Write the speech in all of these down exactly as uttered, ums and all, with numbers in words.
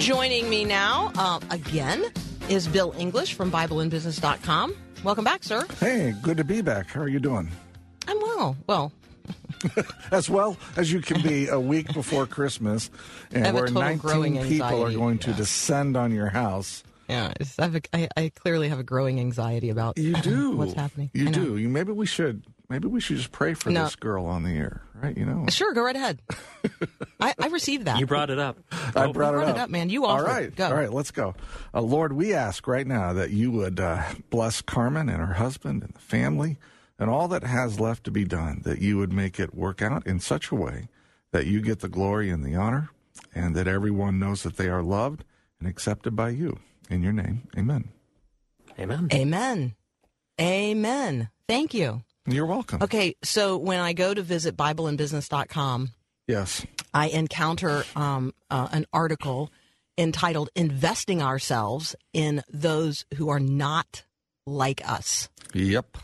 Joining me now uh, again is Bill English from Bible in Business dot com. Welcome back, sir. Hey, good to be back. How are you doing? I'm well. Well. As well as you can be a week before Christmas, and where nineteen people are going to yeah. descend on your house. Yeah, I, have a, I, I clearly have a growing anxiety about you do. what's happening. You do. You, maybe we should. Maybe we should just pray for no. this girl on the air, right? You know. Sure, go right ahead. I, I received that. You brought it up. I oh, brought, it, brought up. it up, man. You offered. All right, go. all right. Let's go. Uh, Lord, we ask right now that you would uh, bless Carmen and her husband and the family and all that has left to be done. That you would make it work out in such a way that you get the glory and the honor, and that everyone knows that they are loved and accepted by you. In your name, amen. Amen. Amen. Amen. Thank you. You're welcome. Okay, so when I go to visit Bible in Business dot com, yes, I encounter um, uh, an article entitled Investing Ourselves in Those Who Are Not Like Us. Yep.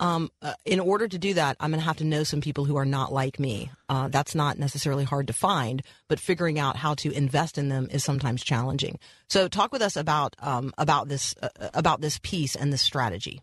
Um, uh, in order to do that, I'm going to have to know some people who are not like me. Uh, that's not necessarily hard to find, but figuring out how to invest in them is sometimes challenging. So, talk with us about um, about this uh, about this piece and this strategy.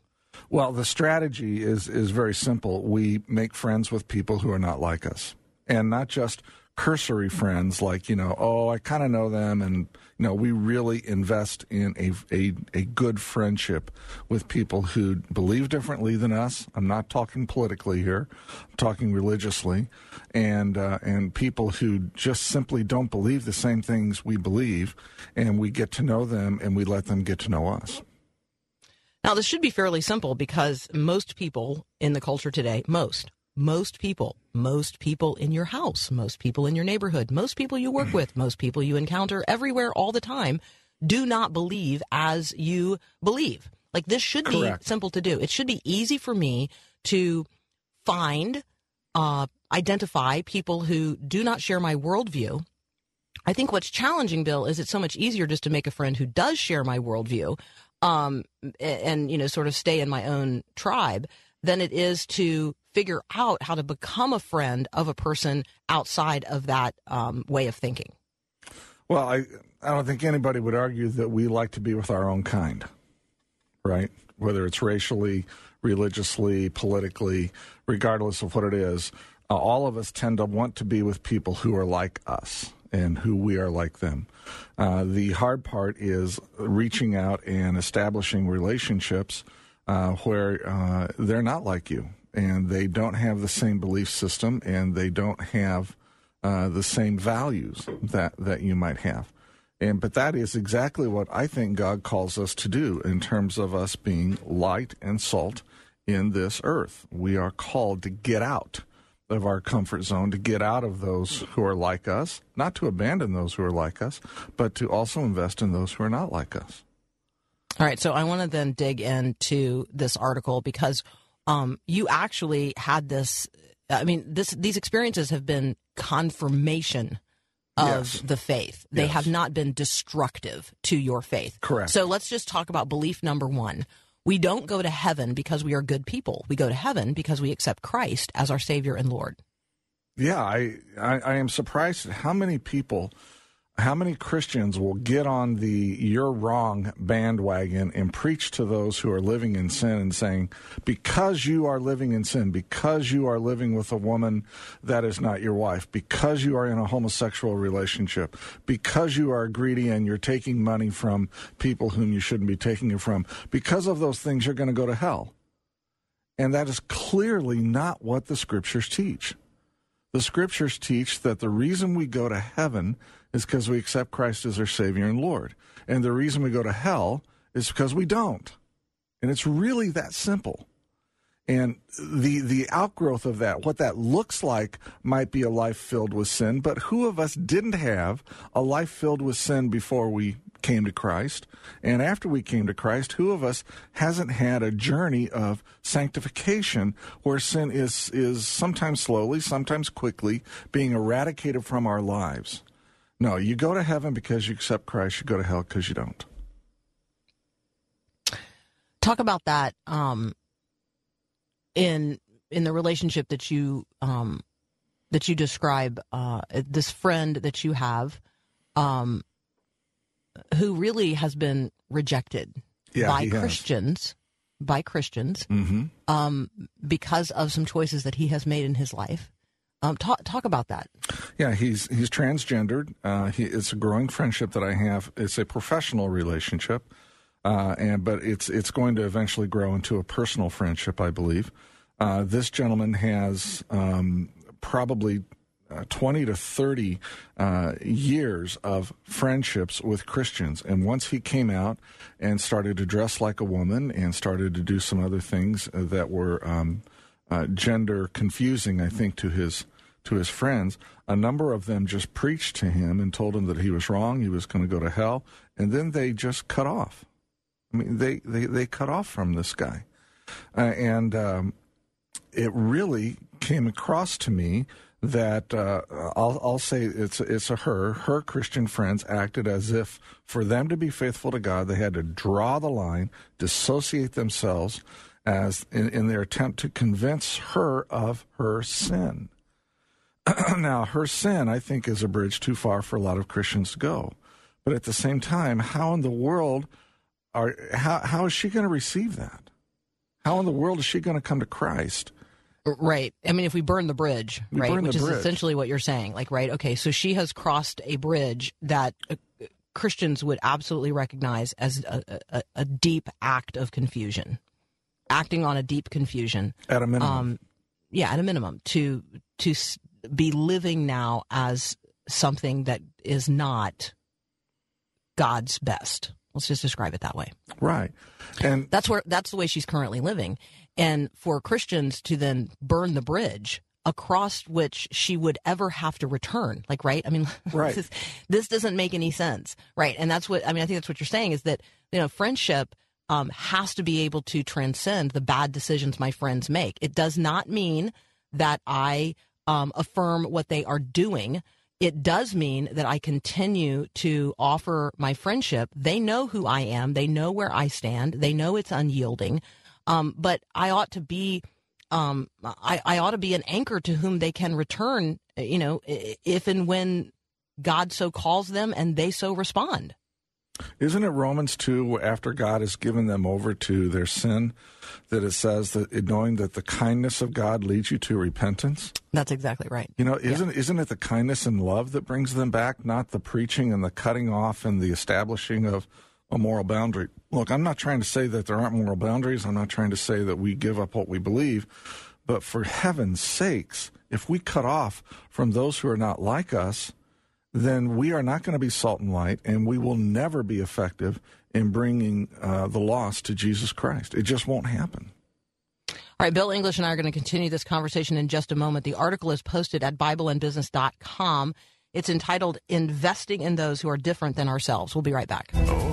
Well, the strategy is is very simple. We make friends with people who are not like us, and not just cursory friends like, you know, oh, I kind of know them, and you know, we really invest in a, a a good friendship with people who believe differently than us. I'm not talking politically here, I'm talking religiously, and uh, and people who just simply don't believe the same things we believe, and we get to know them and we let them get to know us. Now, this should be fairly simple because most people in the culture today, most Most people, most people in your house, most people in your neighborhood, most people you work with, most people you encounter everywhere all the time do not believe as you believe. Like, this should Correct. be simple to do. It should be easy for me to find, uh, identify people who do not share my worldview. I think what's challenging, Bill, is it's so much easier just to make a friend who does share my worldview um, and, you know, sort of stay in my own tribe than it is to figure out how to become a friend of a person outside of that um, way of thinking. Well, I, I don't think anybody would argue that we like to be with our own kind, right? Whether it's racially, religiously, politically, regardless of what it is, uh, all of us tend to want to be with people who are like us and who we are like them. Uh, the hard part is reaching out and establishing relationships Uh, where uh, they're not like you, and they don't have the same belief system, and they don't have uh, the same values that, that you might have. And but that is exactly what I think God calls us to do in terms of us being light and salt in this earth. We are called to get out of our comfort zone, to get out of those who are like us, not to abandon those who are like us, but to also invest in those who are not like us. All right, so I want to then dig into this article because um, you actually had this. I mean, this these experiences have been confirmation of yes. the faith. They yes. have not been destructive to your faith. Correct. So let's just talk about belief number one. We don't go to heaven because we are good people. We go to heaven because we accept Christ as our Savior and Lord. Yeah, I I, I am surprised at how many people. How many Christians will get on the you're wrong bandwagon and preach to those who are living in sin and saying, because you are living in sin, because you are living with a woman that is not your wife, because you are in a homosexual relationship, because you are greedy and you're taking money from people whom you shouldn't be taking it from, because of those things, you're going to go to hell. And that is clearly not what the Scriptures teach. The Scriptures teach that the reason we go to heaven is because we accept Christ as our Savior and Lord. And the reason we go to hell is because we don't. And it's really that simple. And the the outgrowth of that, what that looks like, might be a life filled with sin. But who of us didn't have a life filled with sin before we came to Christ? And after we came to Christ, who of us hasn't had a journey of sanctification where sin is, is sometimes slowly, sometimes quickly, being eradicated from our lives? No, you go to heaven because you accept Christ. You go to hell because you don't. Talk about that um, in in the relationship that you um, that you describe. Uh, this friend that you have um, who really has been rejected yeah, by Christians, has. by Christians, mm-hmm. um, because of some choices that he has made in his life. Um, talk talk about that. Yeah, he's he's transgendered. Uh, he, it's a growing friendship that I have. It's a professional relationship, uh, and but it's it's going to eventually grow into a personal friendship, I believe. Uh, this gentleman has um, probably uh, twenty to thirty uh, years of friendships with Christians. And once he came out and started to dress like a woman and started to do some other things that were um, uh, gender confusing, I think, to his to his friends, a number of them just preached to him and told him that he was wrong, he was going to go to hell, and then they just cut off. I mean, they, they, they cut off from this guy. Uh, and... Um, It really came across to me that uh, I'll, I'll say it's it's a her. Her Christian friends acted as if for them to be faithful to God, they had to draw the line, dissociate themselves as in, in their attempt to convince her of her sin. Now, her sin, I think, is a bridge too far for a lot of Christians to go. But at the same time, how in the world are how how is she going to receive that? How in the world is she going to come to Christ? Right. I mean, if we burn the bridge, we right, which is bridge. essentially what you're saying, like, right, okay, so she has crossed a bridge that uh, Christians would absolutely recognize as a, a, a deep act of confusion, acting on a deep confusion. At a minimum. Um, yeah, at a minimum, to, to be living now as something that is not God's best. Let's just describe it that way. Right. And that's where that's the way she's currently living. And for Christians to then burn the bridge across which she would ever have to return, like, right? I mean, right. This, is, this doesn't make any sense. Right. And that's what I mean. I think that's what you're saying is that, you know, friendship um, has to be able to transcend the bad decisions my friends make. It does not mean that I um, affirm what they are doing. It does mean that I continue to offer my friendship. They know who I am. They know where I stand. They know it's unyielding. Um, but I ought to be, um, I, I ought to be an anchor to whom they can return, you know, if and when God so calls them and they so respond. Isn't it Romans two, after God has given them over to their sin, that it says that knowing that the kindness of God leads you to repentance? That's exactly right. You know, isn't yeah. isn't it the kindness and love that brings them back, not the preaching and the cutting off and the establishing of a moral boundary? Look, I'm not trying to say that there aren't moral boundaries. I'm not trying to say that we give up what we believe. But for heaven's sakes, if we cut off from those who are not like us, then we are not going to be salt and light, and we will never be effective in bringing uh, the lost to Jesus Christ. It just won't happen. All right, Bill English and I are going to continue this conversation in just a moment. The article is posted at Bible and Business dot com. It's entitled, Investing in Those Who Are Different Than Ourselves. We'll be right back. Oh.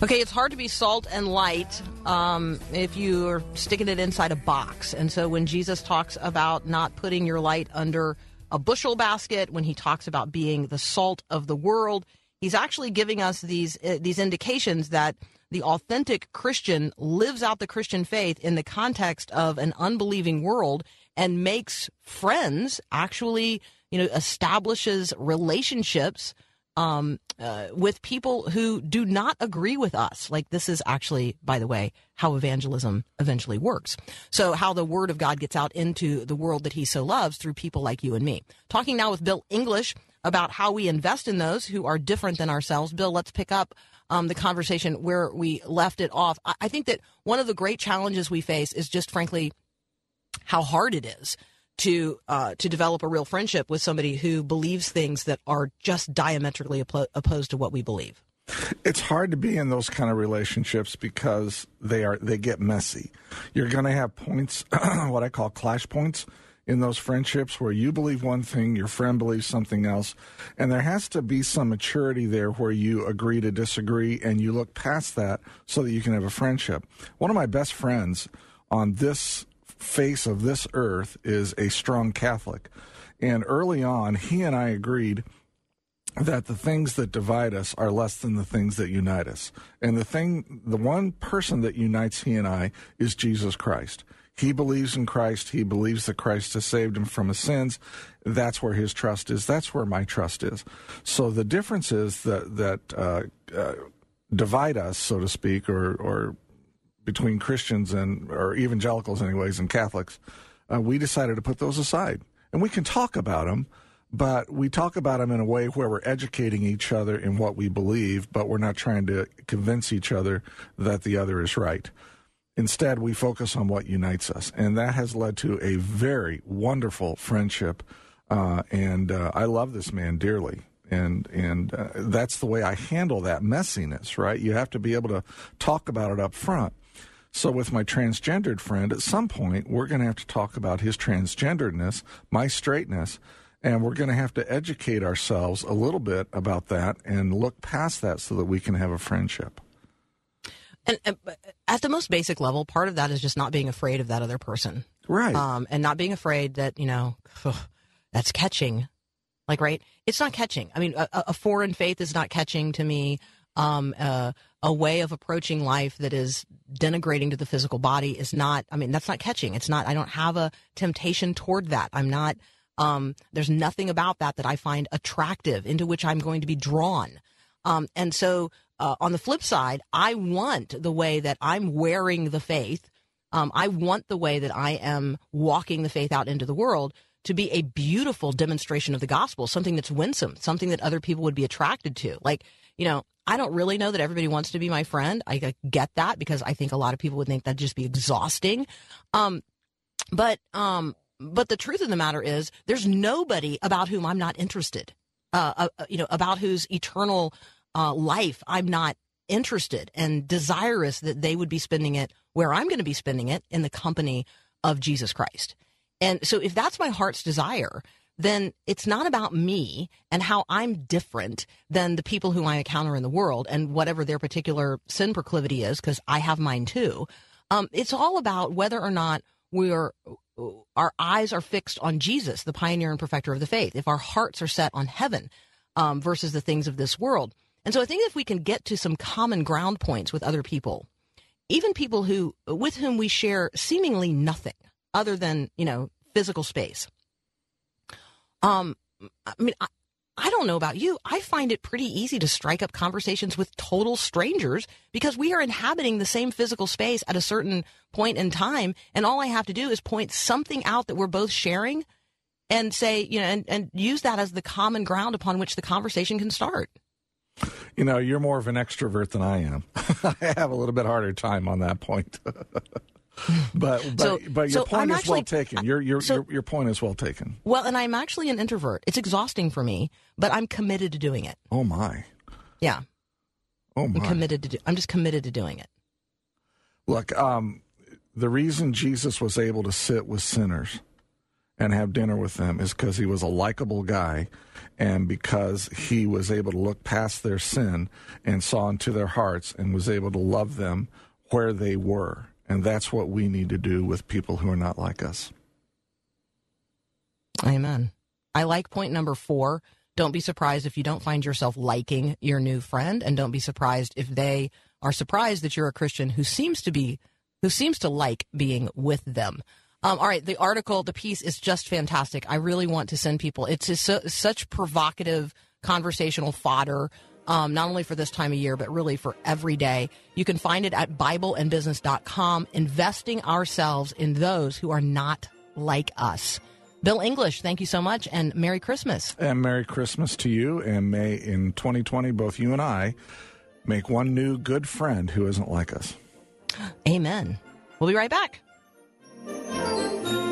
Okay, it's hard to be salt and light um, if you're sticking it inside a box. And so when Jesus talks about not putting your light under a bushel basket, when he talks about being the salt of the world, he's actually giving us these uh, these indications that the authentic Christian lives out the Christian faith in the context of an unbelieving world and makes friends, actually, you know, establishes relationships Um, uh, with people who do not agree with us. Like, this is actually, by the way, how evangelism eventually works. So how the word of God gets out into the world that he so loves through people like you and me. Talking now with Bill English about how we invest in those who are different than ourselves. Bill, let's pick up um, the conversation where we left it off. I-, I think that one of the great challenges we face is just, frankly, how hard it is to uh, to develop a real friendship with somebody who believes things that are just diametrically oppo- opposed to what we believe. It's hard to be in those kind of relationships because they are they get messy. You're going to have points, what I call clash points, in those friendships where you believe one thing, your friend believes something else, and there has to be some maturity there where you agree to disagree and you look past that so that you can have a friendship. One of my best friends on this face of this earth is a strong Catholic, and early on he and I agreed that the things that divide us are less than the things that unite us. And the thing, the one person that unites he and I is Jesus Christ. He believes in Christ. He believes that Christ has saved him from his sins. That's where his trust is. That's where my trust is. So the differences that that uh, uh, divide us, so to speak, or or between Christians and or evangelicals, anyways, and Catholics, uh, we decided to put those aside. And we can talk about them, but we talk about them in a way where we're educating each other in what we believe, but we're not trying to convince each other that the other is right. Instead, we focus on what unites us, and that has led to a very wonderful friendship, uh, and uh, I love this man dearly, and and uh, that's the way I handle that messiness, right? You have to be able to talk about it up front. So with my transgendered friend, at some point, we're going to have to talk about his transgenderedness, my straightness, and we're going to have to educate ourselves a little bit about that and look past that so that we can have a friendship. And, and at the most basic level, part of that is just not being afraid of that other person. Right. Um, and not being afraid that, you know, ugh, that's catching. Like, right? It's not catching. I mean, a, a foreign faith is not catching to me. Um, uh, a way of approaching life that is denigrating to the physical body is not, I mean, that's not catching. It's not, I don't have a temptation toward that. I'm not, um, there's nothing about that that I find attractive, into which I'm going to be drawn. Um, and so... Uh, on the flip side, I want the way that I'm wearing the faith. Um, I want the way that I am walking the faith out into the world to be a beautiful demonstration of the gospel, something that's winsome, something that other people would be attracted to. Like, you know, I don't really know that everybody wants to be my friend. I, I get that, because I think a lot of people would think that'd just be exhausting. Um, but um, but the truth of the matter is, there's nobody about whom I'm not interested, uh, uh, you know, about whose eternal Uh, life I'm not interested and desirous that they would be spending it where I'm going to be spending it, in the company of Jesus Christ. And so if that's my heart's desire, then it's not about me and how I'm different than the people who I encounter in the world and whatever their particular sin proclivity is, because I have mine too. Um, it's all about whether or not we're our eyes are fixed on Jesus, the pioneer and perfecter of the faith, if our hearts are set on heaven um, versus the things of this world. And so I think if we can get to some common ground points with other people, even people who with whom we share seemingly nothing other than, you know, physical space. Um, I mean, I, I don't know about you. I find it pretty easy to strike up conversations with total strangers, because we are inhabiting the same physical space at a certain point in time. And all I have to do is point something out that we're both sharing and say, you know, and, and use that as the common ground upon which the conversation can start. You know, you're more of an extrovert than I am. I have a little bit harder time on that point. But but, so, but your so point I'm is actually, well taken. Your your, so, your your point is well taken. Well, and I'm actually an introvert. It's exhausting for me, but I'm committed to doing it. Oh my. Yeah. Oh my. I'm committed to do, I'm just committed to doing it. Look, um, the reason Jesus was able to sit with sinners and have dinner with them is because he was a likable guy, and because he was able to look past their sin and saw into their hearts and was able to love them where they were. And that's what we need to do with people who are not like us. Amen. I like point number four. Don't be surprised if you don't find yourself liking your new friend, and don't be surprised if they are surprised that you're a Christian who seems to be, who seems to like being with them. Um, all right, the article, the piece is just fantastic. I really want to send people. It's just so, such provocative conversational fodder, um, not only for this time of year, but really for every day. You can find it at Bible and Business dot com, investing ourselves in those who are not like us. Bill English, thank you so much, and Merry Christmas. And Merry Christmas to you, and may in twenty twenty, both you and I make one new good friend who isn't like us. Amen. We'll be right back. Thank you.